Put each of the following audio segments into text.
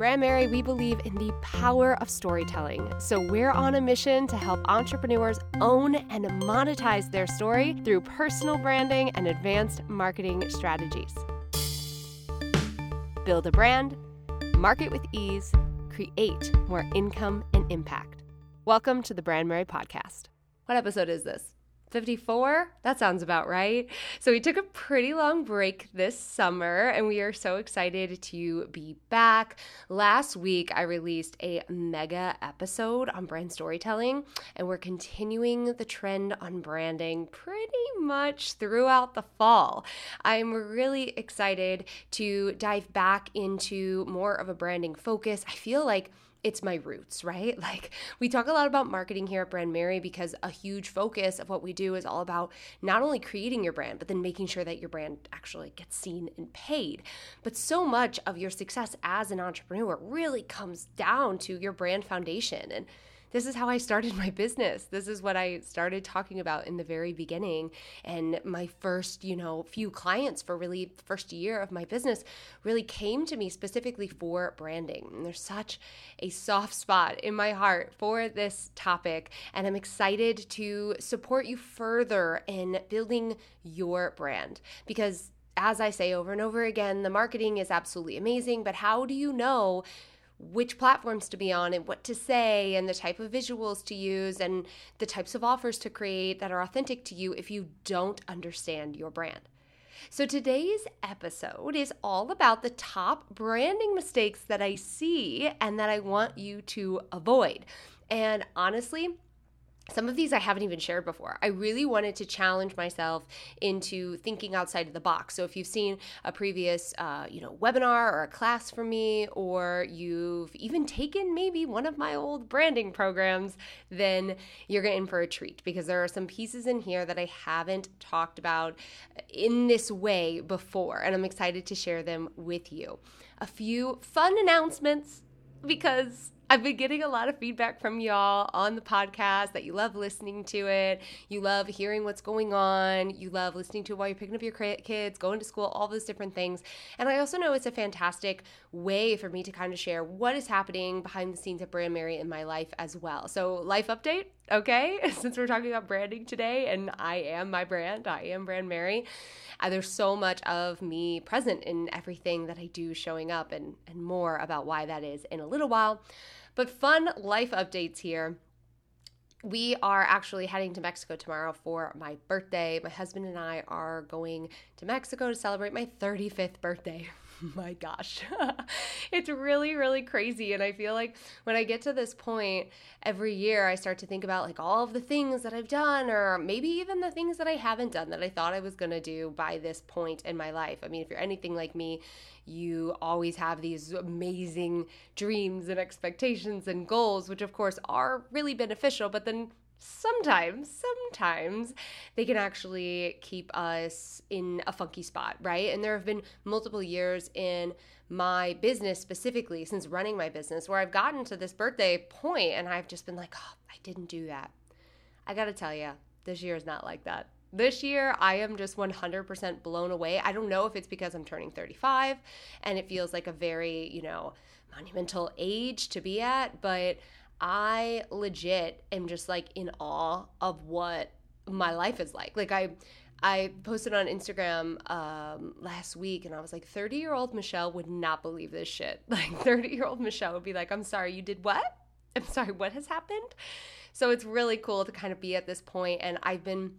Brandmerry, we believe in the power of storytelling. So we're on a mission to help entrepreneurs own and monetize their story through personal branding and advanced marketing strategies. Build a brand, market with ease, create more income and impact. Welcome to the Brandmerry Podcast. What episode is this? 54? That sounds about right. So we took a pretty long break this summer, and we are so excited to be back. Last week, I released a mega episode on brand storytelling, and we're continuing the trend on branding pretty much throughout the fall. I'm really excited to dive back into more of a branding focus. I feel like it's my roots, right? Like, we talk a lot about marketing here at Brandmerry because a huge focus of what we do is all about not only creating your brand, but then making sure that your brand actually gets seen and paid. But so much of your success as an entrepreneur really comes down to your brand foundation. And this is how I started my business. This is what I started talking about in the very beginning. And my first, few clients for really the first year of my business really came to me specifically for branding. And there's such a soft spot in my heart for this topic. And I'm excited to support you further in building your brand, because as I say over and over again, the marketing is absolutely amazing, but how do you know which platforms to be on and what to say and the type of visuals to use and the types of offers to create that are authentic to you if you don't understand your brand? So today's episode is all about the top branding mistakes that I see and that I want you to avoid. And honestly, some of these I haven't even shared before. I really wanted to challenge myself into thinking outside of the box. So if you've seen a previous, webinar or a class from me, or you've even taken maybe one of my old branding programs, then you're in for a treat, because there are some pieces in here that I haven't talked about in this way before, and I'm excited to share them with you. A few fun announcements, because I've been getting a lot of feedback from y'all on the podcast that you love listening to it, you love hearing what's going on, you love listening to it while you're picking up your kids, going to school, all those different things. And I also know it's a fantastic way for me to kind of share what is happening behind the scenes at Brandmerry in my life as well. So, life update, okay? Since we're talking about branding today, and I am my brand, I am Brandmerry, there's so much of me present in everything that I do showing up, and more about why that is in a little while. But fun life updates here. We are actually heading to Mexico tomorrow for my birthday. My husband and I are going to Mexico to celebrate my 35th birthday. My gosh, it's really, really crazy. And I feel like when I get to this point every year, I start to think about like all of the things that I've done, or maybe even the things that I haven't done that I thought I was going to do by this point in my life. I mean, if you're anything like me, you always have these amazing dreams and expectations and goals, which of course are really beneficial, but then Sometimes they can actually keep us in a funky spot, right? And there have been multiple years in my business specifically, since running my business, where I've gotten to this birthday point and I've just been like, oh, I didn't do that. I gotta tell you, this year is not like that. This year, I am just 100% blown away. I don't know if it's because I'm turning 35 and it feels like a very, monumental age to be at, but I legit am just like in awe of what my life is like. Like I posted on Instagram last week, and I was like, 30-year-old Michelle would not believe this shit. Like 30-year-old Michelle would be like, I'm sorry, you did what? I'm sorry, what has happened? So it's really cool to kind of be at this point, and I've been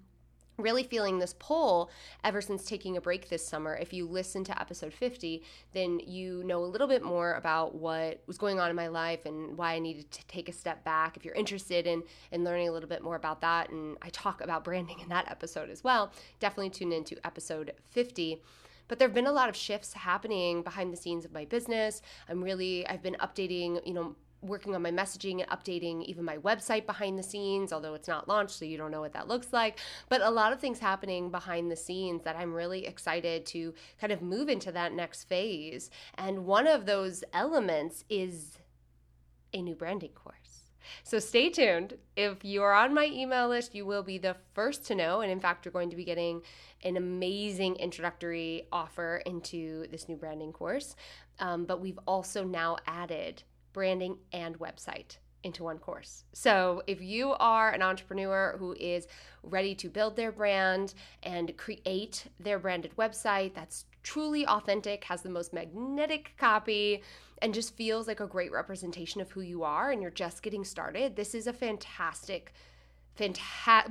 really feeling this pull ever since taking a break this summer. If you listen to episode 50, then you know a little bit more about what was going on in my life and why I needed to take a step back. If you're interested in learning a little bit more about that, and I talk about branding in that episode as well, definitely tune into episode 50. But there have been a lot of shifts happening behind the scenes of my business. I've been updating, working on my messaging and updating even my website behind the scenes, although it's not launched, so you don't know what that looks like. But a lot of things happening behind the scenes that I'm really excited to kind of move into that next phase. And one of those elements is a new branding course. So stay tuned. If you're on my email list, you will be the first to know. And in fact, you're going to be getting an amazing introductory offer into this new branding course. But we've also now added branding and website into one course. So if you are an entrepreneur who is ready to build their brand and create their branded website that's truly authentic, has the most magnetic copy, and just feels like a great representation of who you are, and you're just getting started, this is a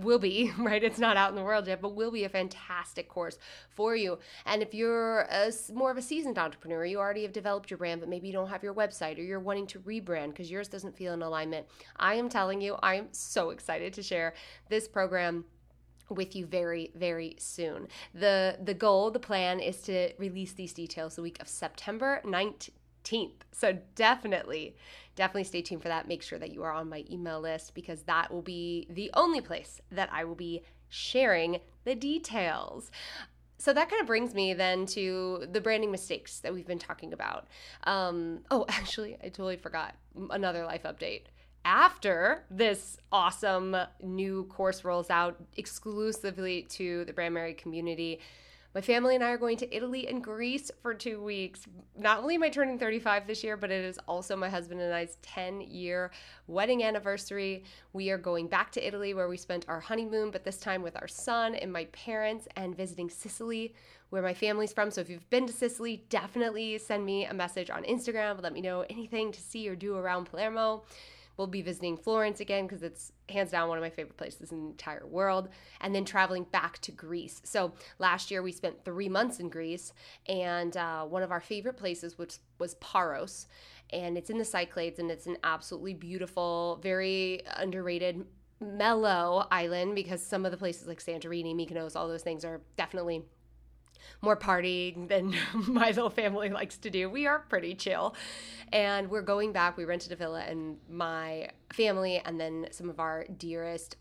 will be, right? It's not out in the world yet, but will be a fantastic course for you. And if you're more of a seasoned entrepreneur, you already have developed your brand, but maybe you don't have your website or you're wanting to rebrand because yours doesn't feel in alignment, I am telling you, I'm so excited to share this program with you very, very soon. The goal, the plan is to release these details the week of September 19th. So definitely stay tuned for that. Make sure that you are on my email list because that will be the only place that I will be sharing the details. So that kind of brings me then to the branding mistakes that we've been talking about. Actually, I totally forgot another life update. After this awesome new course rolls out exclusively to the Brandmerry community, my family and I are going to Italy and Greece for 2 weeks. Not only am I turning 35 this year, but it is also my husband and I's 10-year wedding anniversary. We are going back to Italy where we spent our honeymoon, but this time with our son and my parents, and visiting Sicily, where my family's from. So if you've been to Sicily, definitely send me a message on Instagram. Let me know anything to see or do around Palermo. We'll be visiting Florence again because it's hands down one of my favorite places in the entire world, and then traveling back to Greece. So last year we spent 3 months in Greece, and one of our favorite places, which was Paros, and it's in the Cyclades, and it's an absolutely beautiful, very underrated, mellow island because some of the places like Santorini, Mykonos, all those things are definitely more partying than my little family likes to do. We are pretty chill. And we're going back. We rented a villa, and my family and then some of our dearest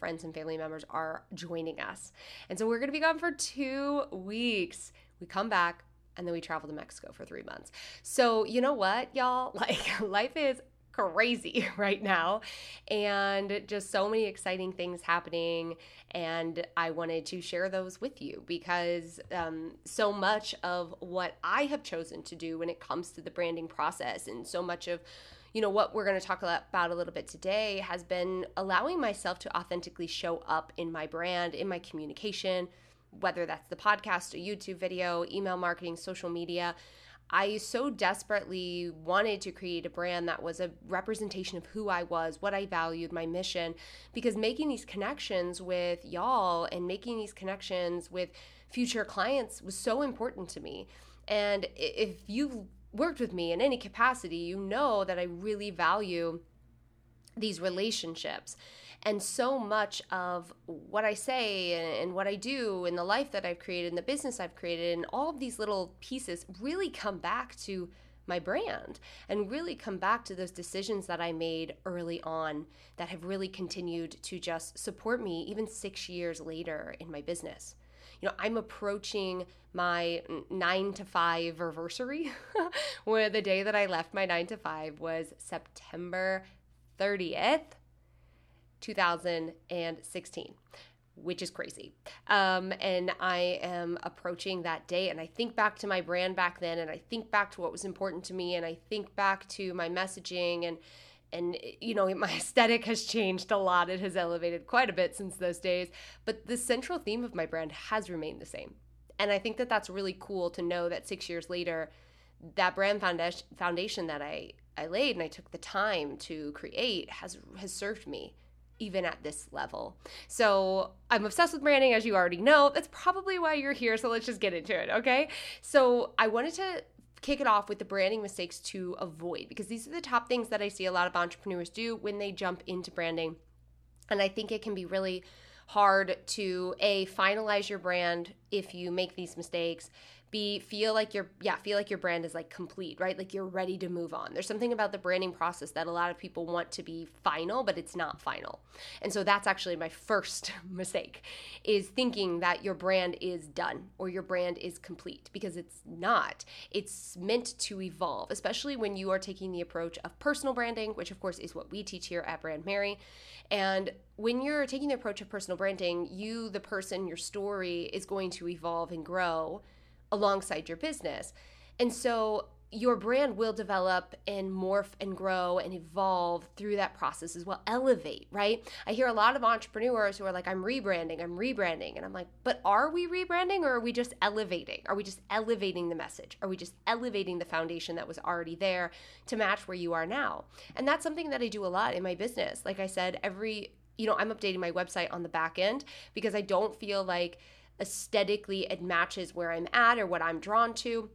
friends and family members are joining us. And so we're going to be gone for 2 weeks. We come back, and then we travel to Mexico for 3 months. So you know what, y'all? Like, life is crazy right now, and just so many exciting things happening, and I wanted to share those with you because so much of what I have chosen to do when it comes to the branding process, and so much of what we're going to talk about a little bit today, has been allowing myself to authentically show up in my brand, in my communication, whether that's the podcast, a YouTube video, email marketing, social media. I so desperately wanted to create a brand that was a representation of who I was, what I valued, my mission, because making these connections with y'all and making these connections with future clients was so important to me. And if you've worked with me in any capacity, you know that I really value these relationships. And so much of what I say and what I do and the life that I've created and the business I've created and all of these little pieces really come back to my brand and really come back to those decisions that I made early on that have really continued to just support me even 6 years later in my business. I'm approaching my 9-to-5 anniversary, where the day that I left my 9-to-5 was September 30th. 2016, which is crazy. And I am approaching that day, and I think back to my brand back then, and I think back to what was important to me, and I think back to my messaging, and my aesthetic has changed a lot. It has elevated quite a bit since those days, but the central theme of my brand has remained the same. And I think that that's really cool to know that 6 years later, that brand foundation that I laid and I took the time to create has served me even at this level. So I'm obsessed with branding, as you already know. That's probably why you're here, so let's just get into it, okay? So I wanted to kick it off with the branding mistakes to avoid, because these are the top things that I see a lot of entrepreneurs do when they jump into branding. And I think it can be really hard to, A, finalize your brand if you make these mistakes, be feel like your brand is like complete, right? Like you're ready to move on. There's something about the branding process that a lot of people want to be final, but it's not final. And so that's actually my first mistake, is thinking that your brand is done or your brand is complete, because it's not. It's meant to evolve, especially when you are taking the approach of personal branding, which of course is what we teach here at Brandmerry. And when you're taking the approach of personal branding, you, the person, your story is going to evolve and grow alongside your business. And so your brand will develop and morph and grow and evolve through that process as well, elevate, right? I hear a lot of entrepreneurs who are like, I'm rebranding. And I'm like, but are we rebranding, or are we just elevating? Are we just elevating the message? Are we just elevating the foundation that was already there to match where you are now? And that's something that I do a lot in my business. Like I said, I'm updating my website on the back end, because I don't feel like aesthetically it matches where I'm at or what I'm drawn to.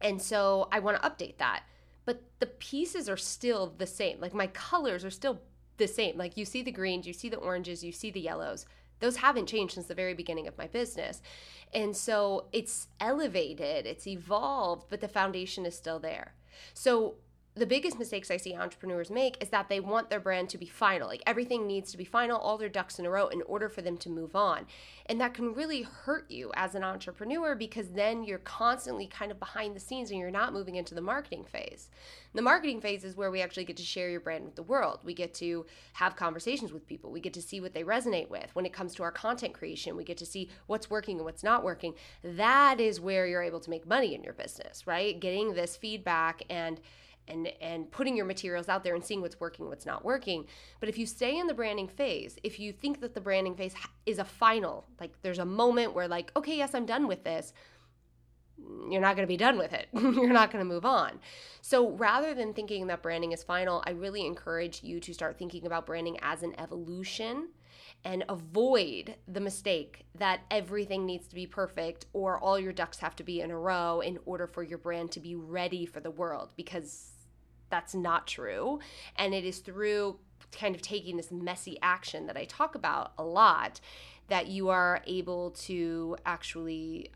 And so I want to update that, but the pieces are still the same. Like my colors are still the same. Like you see the greens, you see the oranges, you see the yellows. Those haven't changed since the very beginning of my business. And so it's elevated, it's evolved, but the foundation is still there. So the biggest mistakes I see entrepreneurs make is that they want their brand to be final. Like everything needs to be final, all their ducks in a row in order for them to move on. And that can really hurt you as an entrepreneur, because then you're constantly kind of behind the scenes and you're not moving into the marketing phase. And the marketing phase is where we actually get to share your brand with the world. We get to have conversations with people. We get to see what they resonate with. When it comes to our content creation, we get to see what's working and what's not working. That is where you're able to make money in your business, right? Getting this feedback and putting your materials out there and seeing what's working, what's not working. But if you stay in the branding phase, if you think that the branding phase is a final, like there's a moment where like, okay, yes, I'm done with this, you're not going to be done with it. You're not going to move on. So rather than thinking that branding is final, I really encourage you to start thinking about branding as an evolution, and avoid the mistake that everything needs to be perfect or all your ducks have to be in a row in order for your brand to be ready for the world, because that's not true. And it is through kind of taking this messy action that I talk about a lot that you are able to actually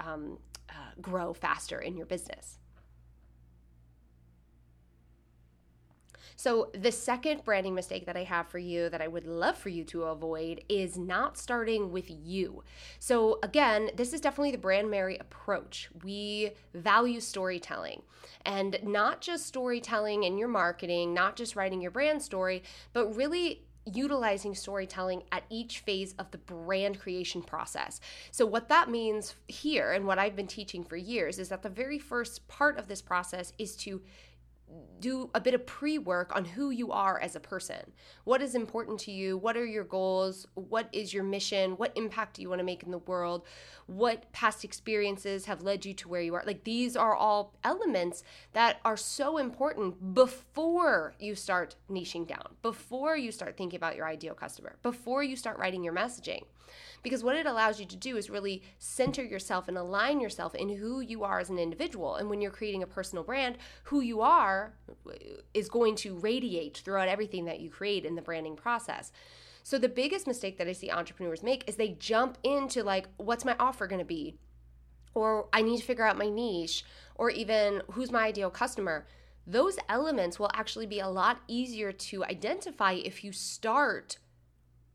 grow faster in your business. So the second branding mistake that I have for you that I would love for you to avoid is not starting with you. So again, this is definitely the Brandmerry approach. We value storytelling, and not just storytelling in your marketing, not just writing your brand story, but really utilizing storytelling at each phase of the brand creation process. So what that means here, and what I've been teaching for years, is that the very first part of this process is to do a bit of pre-work on who you are as a person. What is important to you? What are your goals? What is your mission? What impact do you want to make in the world? What past experiences have led you to where you are? Like these are all elements that are so important before you start niching down, before you start thinking about your ideal customer, before you start writing your messaging. Because what it allows you to do is really center yourself and align yourself in who you are as an individual. And when you're creating a personal brand, who you are is going to radiate throughout everything that you create in the branding process. So the biggest mistake that I see entrepreneurs make is they jump into like, what's my offer going to be? Or I need to figure out my niche, or even who's my ideal customer. Those elements will actually be a lot easier to identify if you start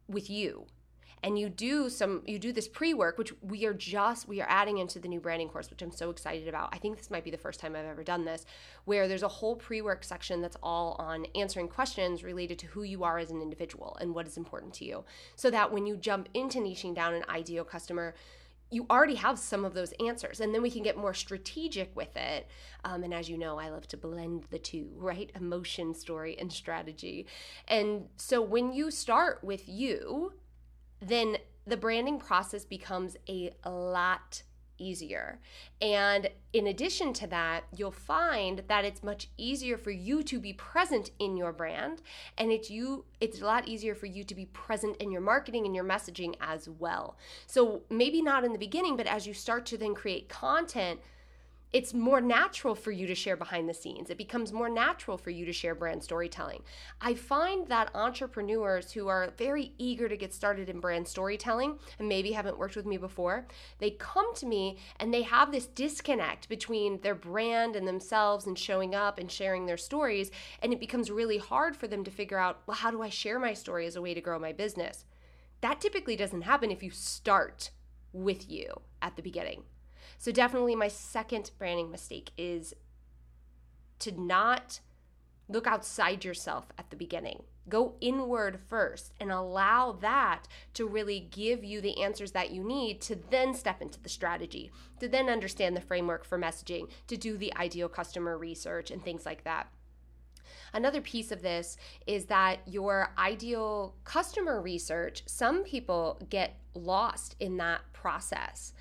with you. And you do this pre-work, which we are adding into the new branding course, which I'm so excited about. I think this might be the first time I've ever done this, where there's a whole pre-work section that's all on answering questions related to who you are as an individual and what is important to you. So that when you jump into niching down an ideal customer, you already have some of those answers, and then we can get more strategic with it. And as you know, I love to blend the two, right? Emotion, story, and strategy. And so when you start with you, then the branding process becomes a lot easier. And in addition to that, you'll find that it's much easier for you to be present in your brand, and it's a lot easier for you to be present in your marketing and your messaging as well. So maybe not in the beginning, but as you start to then create content, it's more natural for you to share behind the scenes. It becomes more natural for you to share brand storytelling. I find that entrepreneurs who are very eager to get started in brand storytelling and maybe haven't worked with me before, they come to me and they have this disconnect between their brand and themselves and showing up and sharing their stories. And it becomes really hard for them to figure out, well, how do I share my story as a way to grow my business? That typically doesn't happen if you start with you at the beginning. So definitely my second branding mistake is to not look outside yourself at the beginning. Go inward first and allow that to really give you the answers that you need to then step into the strategy, to then understand the framework for messaging, to do the ideal customer research and things like that. Another piece of this is that your ideal customer research, some people get lost in that process.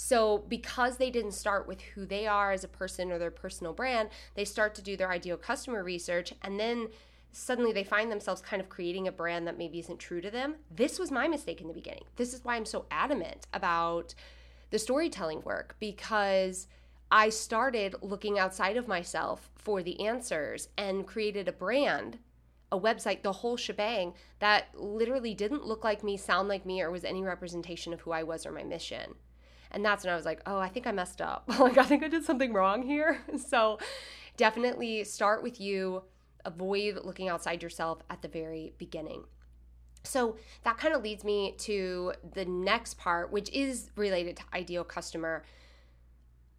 So because they didn't start with who they are as a person or their personal brand, they start to do their ideal customer research, and then suddenly they find themselves kind of creating a brand that maybe isn't true to them. This was my mistake in the beginning. This is why I'm so adamant about the storytelling work, because I started looking outside of myself for the answers and created a brand, a website, the whole shebang that literally didn't look like me, sound like me, or was any representation of who I was or my mission. And that's when I was like, oh, I think I messed up. Like, I think I did something wrong here. So definitely start with you. Avoid looking outside yourself at the very beginning. So that kind of leads me to the next part, which is related to ideal customer.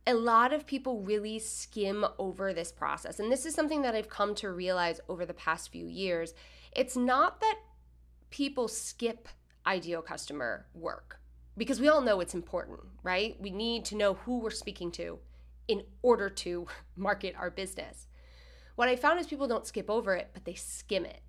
A lot of people really skim over this process, and this is something that I've come to realize over the past few years. It's not that people skip ideal customer work, because we all know it's important, right? We need to know who we're speaking to in order to market our business. What I found is people don't skip over it, but they skim it.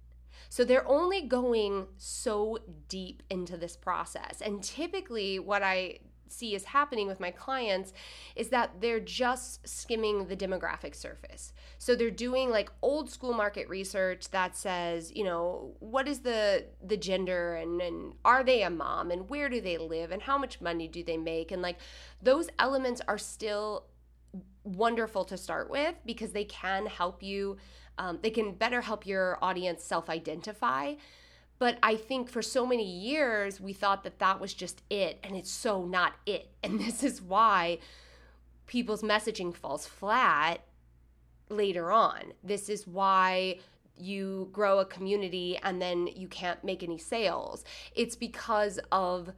So they're only going so deep into this process, and typically what I see is happening with my clients is that they're just skimming the demographic surface. So they're doing like old school market research that says, you know, what is the gender and are they a mom and where do they live and how much money do they make? And like those elements are still wonderful to start with because they can help you, they can better help your audience self-identify. But I think for so many years, we thought that that was just it, and it's so not it. And this is why people's messaging falls flat later on. This is why you grow a community and then you can't make any sales. It's because of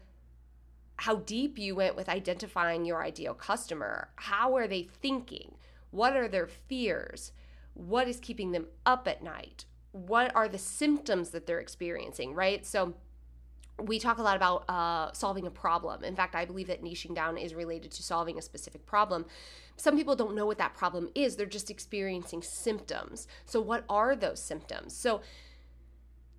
how deep you went with identifying your ideal customer. How are they thinking? What are their fears? What is keeping them up at night? What are the symptoms that they're experiencing, right? So we talk a lot about solving a problem. In fact, I believe that niching down is related to solving a specific problem. Some people don't know what that problem is. They're just experiencing symptoms. So what are those symptoms? So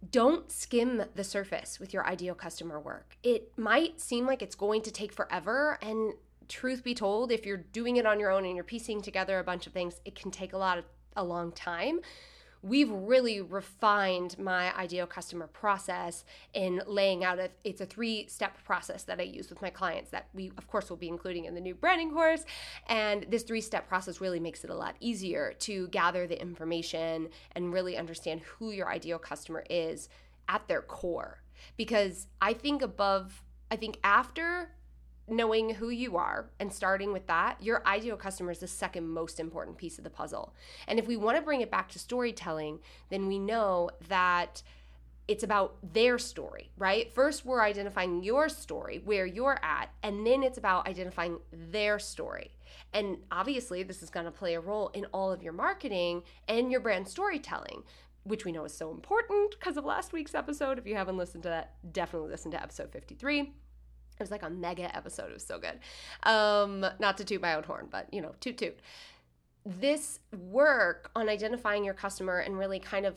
don't skim the surface with your ideal customer work. It might seem like it's going to take forever. And truth be told, if you're doing it on your own and you're piecing together a bunch of things, it can take a long time. We've really refined my ideal customer process in laying out it's a 3-step process that I use with my clients that we, of course, will be including in the new branding course. And this 3-step process really makes it a lot easier to gather the information and really understand who your ideal customer is at their core. Because I think after knowing who you are and starting with that, your ideal customer is the second most important piece of the puzzle. And if we want to bring it back to storytelling, then we know that it's about their story, right? First, we're identifying your story, where you're at, and then it's about identifying their story. And obviously, this is going to play a role in all of your marketing and your brand storytelling, which we know is so important because of last week's episode. If you haven't listened to that, definitely listen to episode 53. It was like a mega episode. It was so good. Not to toot my own horn, but, you know, toot toot. This work on identifying your customer and really kind of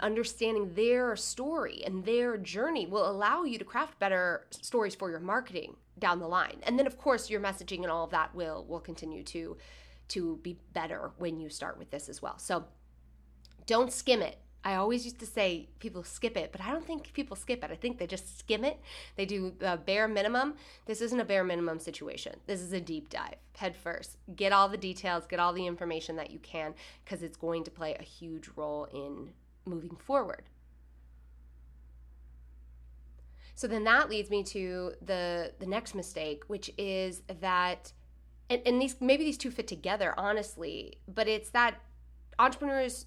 understanding their story and their journey will allow you to craft better stories for your marketing down the line. And then, of course, your messaging and all of that will continue to be better when you start with this as well. So don't skim it. I always used to say people skip it, but I don't think people skip it. I think they just skim it. They do a bare minimum. This isn't a bare minimum situation. This is a deep dive, head first. Get all the details, get all the information that you can, because it's going to play a huge role in moving forward. So then that leads me to the next mistake, which is that, and these maybe these two fit together, honestly, but it's that entrepreneurs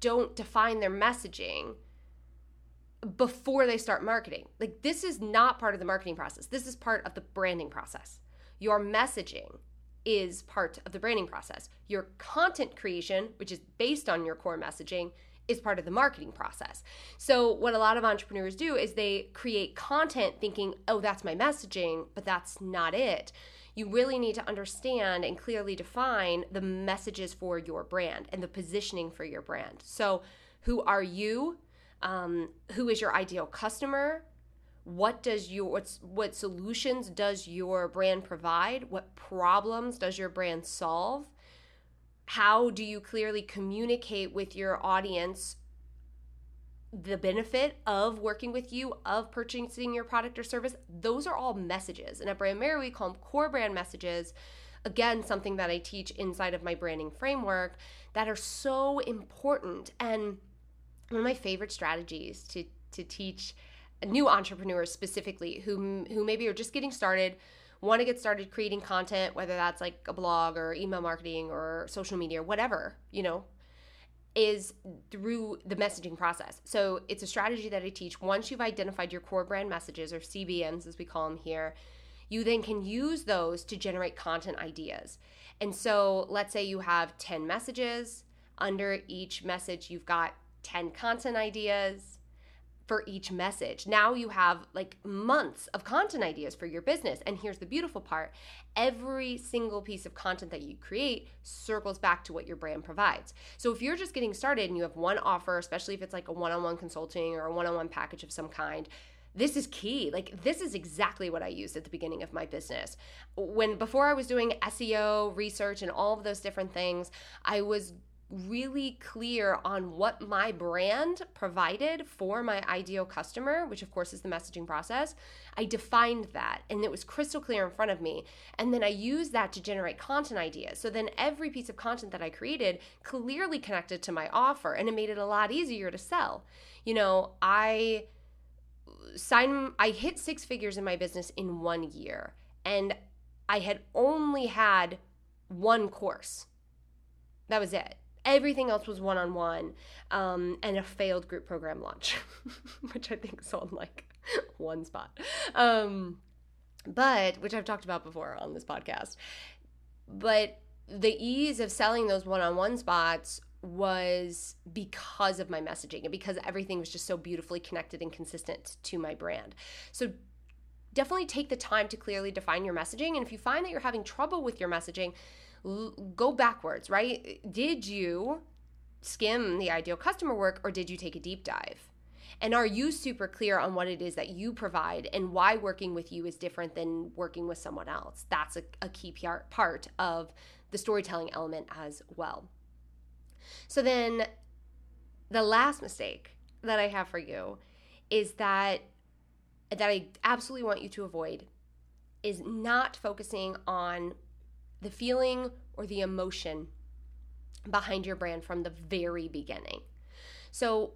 don't define their messaging before they start marketing. Like, this is not part of the marketing process. This is part of the branding process. Your messaging is part of the branding process. Your content creation, which is based on your core messaging, is part of the marketing process. So what a lot of entrepreneurs do is they create content thinking, oh, that's my messaging, but that's not it. You really need to understand and clearly define the messages for your brand and the positioning for your brand. So who are you? Who is your ideal customer? What solutions does your brand provide? What problems does your brand solve? How do you clearly communicate with your audience the benefit of working with you, of purchasing your product or service? Those are all messages. And at Brandmerry, we call them core brand messages. Again, something that I teach inside of my branding framework that are so important. And one of my favorite strategies to teach new entrepreneurs specifically who maybe are just getting started, want to get started creating content, whether that's like a blog or email marketing or social media or whatever, is through the messaging process. So it's a strategy that I teach. Once you've identified your core brand messages, or CBMs as we call them here, you then can use those to generate content ideas. And so let's say you have 10 messages. Under each message, you've got 10 content ideas for each message. Now you have like months of content ideas for your business. And here's the beautiful part. Every single piece of content that you create circles back to what your brand provides. So if you're just getting started and you have one offer, especially if it's like a one-on-one consulting or a one-on-one package of some kind, this is key. Like, this is exactly what I used at the beginning of my business. Before I was doing SEO research and all of those different things, I was really clear on what my brand provided for my ideal customer, which of course is the messaging process. I defined that and it was crystal clear in front of me. And then I used that to generate content ideas. So then every piece of content that I created clearly connected to my offer, and it made it a lot easier to sell. I hit 6 figures in my business in 1 year, and I had only had one course. That was it. Everything else was one-on-one, and a failed group program launch, which I think sold like one spot, but which I've talked about before on this podcast. But the ease of selling those one-on-one spots was because of my messaging and because everything was just so beautifully connected and consistent to my brand. So definitely take the time to clearly define your messaging. And if you find that you're having trouble with your messaging, go backwards, right? Did you skim the ideal customer work, or did you take a deep dive? And are you super clear on what it is that you provide and why working with you is different than working with someone else? That's a key part of the storytelling element as well. So then the last mistake that I have for you is that I absolutely want you to avoid is not focusing on the feeling or the emotion behind your brand from the very beginning. So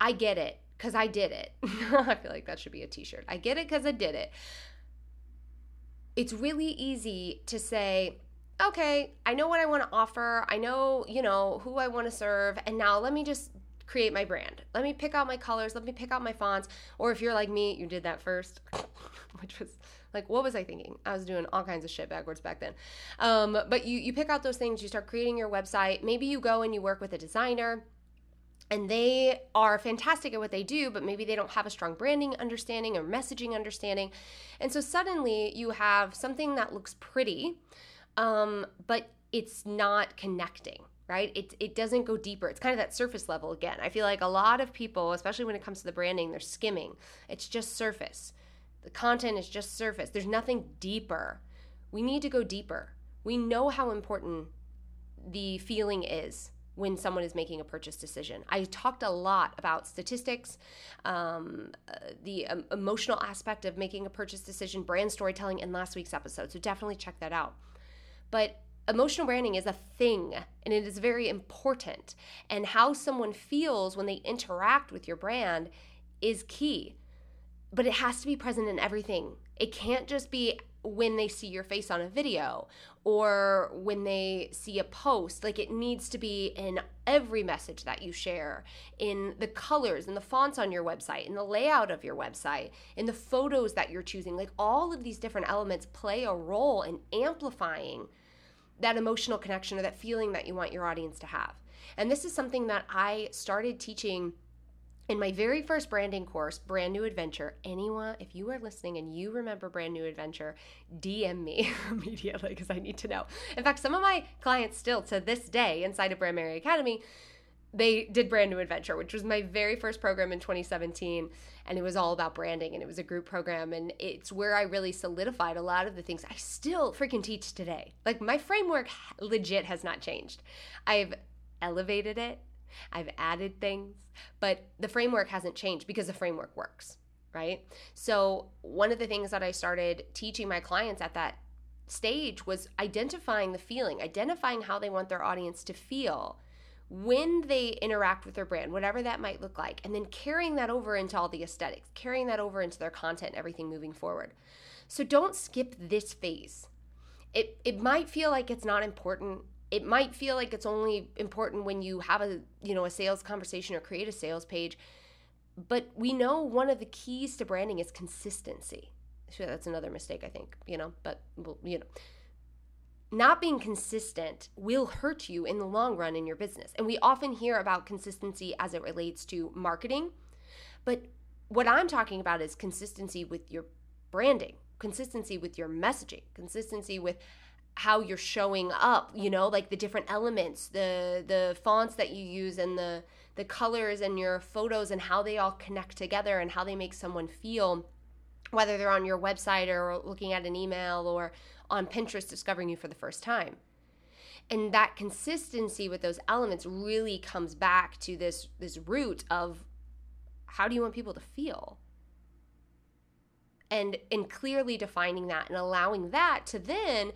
I get it because I did it. I feel like that should be a t-shirt. I get it because I did it. It's really easy to say, okay, I know what I want to offer. I know, who I want to serve. And now let me just create my brand. Let me pick out my colors. Let me pick out my fonts. Or if you're like me, you did that first, which was like, what was I thinking? I was doing all kinds of shit backwards back then. But you pick out those things, you start creating your website. Maybe you go and you work with a designer and they are fantastic at what they do, but maybe they don't have a strong branding understanding or messaging understanding. And so suddenly you have something that looks pretty, but it's not connecting, right? It doesn't go deeper. It's kind of that surface level again. I feel like a lot of people, especially when it comes to the branding, they're skimming. It's just surface. The content is just surface. There's nothing deeper. We need to go deeper. We know how important the feeling is when someone is making a purchase decision. I talked a lot about statistics, the emotional aspect of making a purchase decision, brand storytelling in last week's episode. So definitely check that out. But emotional branding is a thing, and it is very important. And how someone feels when they interact with your brand is key. But it has to be present in everything. It can't just be when they see your face on a video or when they see a post. Like, it needs to be in every message that you share, in the colors and the fonts on your website, in the layout of your website, in the photos that you're choosing. Like, all of these different elements play a role in amplifying that emotional connection or that feeling that you want your audience to have. And this is something that I started teaching in my very first branding course, Brand New Adventure. Anyone, if you are listening and you remember Brand New Adventure, DM me immediately, because I need to know. In fact, some of my clients still to this day inside of Brandmerry Academy, they did Brand New Adventure, which was my very first program in 2017. And it was all about branding, and it was a group program. And it's where I really solidified a lot of the things I still freaking teach today. Like, my framework legit has not changed. I've elevated it. I've added things, but the framework hasn't changed because the framework works, right? So one of the things that I started teaching my clients at that stage was identifying the feeling, identifying how they want their audience to feel when they interact with their brand, whatever that might look like, and then carrying that over into all the aesthetics, carrying that over into their content and everything moving forward. So don't skip this phase. It might feel like it's not important. It might feel like it's only important when you have a sales conversation or create a sales page. But we know one of the keys to branding is consistency. Sure, that's another mistake, I think, Not being consistent will hurt you in the long run in your business. And we often hear about consistency as it relates to marketing. But what I'm talking about is consistency with your branding, consistency with your messaging, consistency with how you're showing up, like the different elements, the fonts that you use, and the colors and your photos, and how they all connect together and how they make someone feel, whether they're on your website or looking at an email or on Pinterest discovering you for the first time. And that consistency with those elements really comes back to this root of how do you want people to feel? And clearly defining that and allowing that to then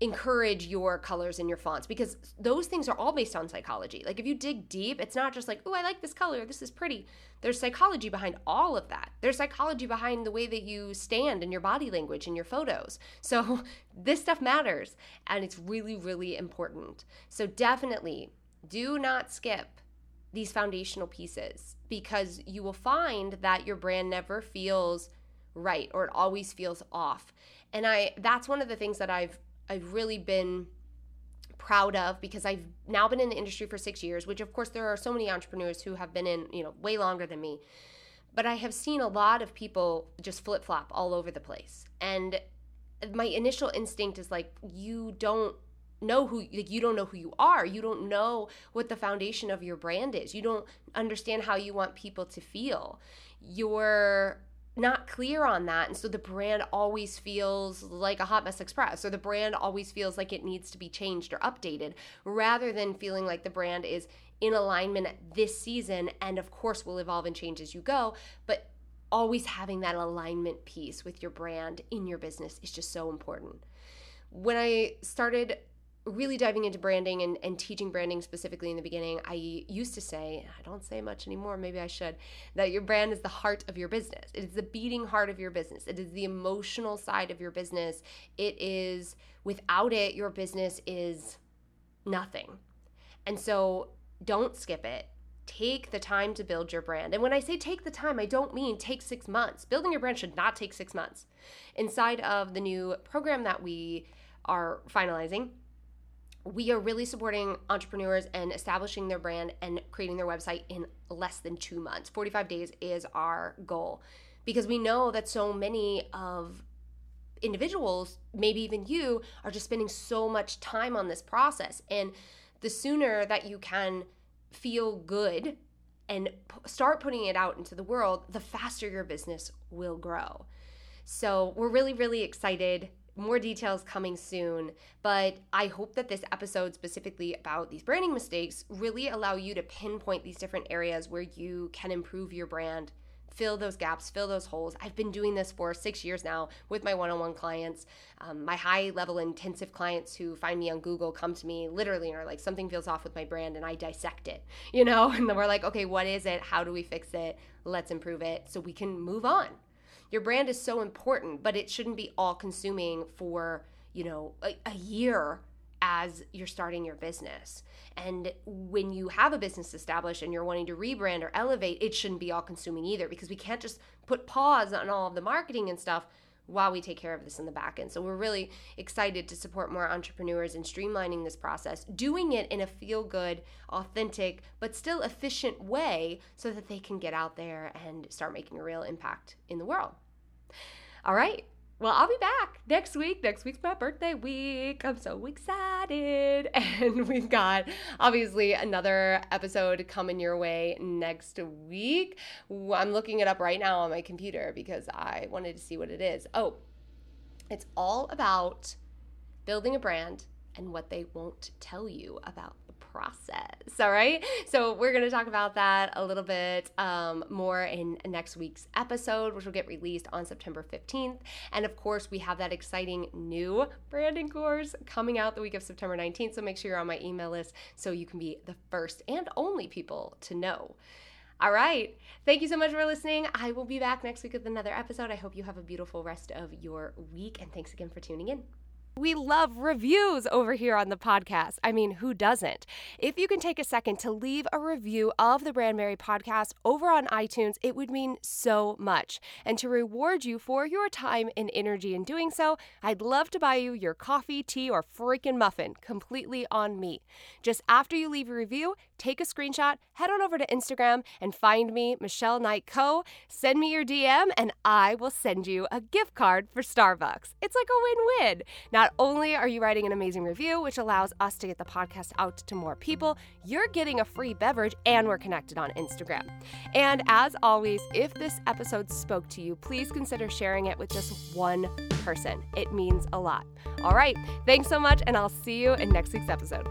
encourage your colors and your fonts, because those things are all based on psychology. Like, if you dig deep, it's not just like, oh, I like this color, this is pretty. There's psychology behind all of that. There's psychology behind the way that you stand and your body language and your photos. So this stuff matters, and it's really, really important. So definitely do not skip these foundational pieces, because you will find that your brand never feels right, or it always feels off. And that's one of the things that I've really been proud of, because I've now been in the industry for 6 years, which of course there are so many entrepreneurs who have been in, way longer than me, but I have seen a lot of people just flip-flop all over the place. And my initial instinct is like, you don't know who you are. You don't know what the foundation of your brand is. You don't understand how you want people to feel. You're not clear on that, and so the brand always feels like a hot mess express, or the brand always feels like it needs to be changed or updated, rather than feeling like the brand is in alignment this season and of course will evolve and change as you go. But always having that alignment piece with your brand in your business is just so important. When I started really diving into branding and teaching branding specifically in the beginning, I used to say, I don't say much anymore, maybe I should, that your brand is the heart of your business. It is the beating heart of your business. It is the emotional side of your business. It is, without it, your business is nothing. And so don't skip it. Take the time to build your brand. And when I say take the time, I don't mean take 6 months. Building your brand should not take 6 months. Inside of the new program that we are finalizing, we are really supporting entrepreneurs and establishing their brand and creating their website in less than 2 months. 45 days is our goal, because we know that so many of individuals, maybe even you, are just spending so much time on this process. And the sooner that you can feel good and start putting it out into the world, the faster your business will grow. So we're really, really excited. more details coming soon, but I hope that this episode specifically about these branding mistakes really allow you to pinpoint these different areas where you can improve your brand, fill those gaps, fill those holes. I've been doing this for 6 years now with my one-on-one clients. My high-level intensive clients who find me on Google come to me literally and are like, something feels off with my brand, and I dissect it, you know? And then we're like, okay, what is it? How do we fix it? Let's improve it so we can move on. Your brand is so important, but it shouldn't be all-consuming for, you know, a year as you're starting your business. And when you have a business established and you're wanting to rebrand or elevate, it shouldn't be all-consuming either, because we can't just put pause on all of the marketing and stuff while we take care of this in the back end. So we're really excited to support more entrepreneurs in streamlining this process, doing it in a feel-good, authentic, but still efficient way so that they can get out there and start making a real impact in the world. All right. Well, I'll be back next week. Next week's my birthday week. I'm so excited. And we've got, obviously, another episode coming your way next week. I'm looking it up right now on my computer because I wanted to see what it is. Oh, it's all about building a brand and what they won't tell you about the process, all right? So we're going to talk about that a little bit more in next week's episode, which will get released on September 15th. And of course, we have that exciting new branding course coming out the week of September 19th. So make sure you're on my email list so you can be the first and only people to know. All right. Thank you so much for listening. I will be back next week with another episode. I hope you have a beautiful rest of your week. And thanks again for tuning in. We love reviews over here on the podcast. I mean, who doesn't? If you can take a second to leave a review of the Brandmerry podcast over on iTunes, it would mean so much. And to reward you for your time and energy in doing so, I'd love to buy you your coffee, tea, or freaking muffin completely on me. Just after you leave a review, take a screenshot, head on over to Instagram, and find me, Michelle Knight Co. Send me your DM, and I will send you a gift card for Starbucks. It's like a win-win. Not only are you writing an amazing review, which allows us to get the podcast out to more people, you're getting a free beverage, and we're connected on Instagram. And as always, if this episode spoke to you, please consider sharing it with just one person. It means a lot. All right. Thanks so much, and I'll see you in next week's episode.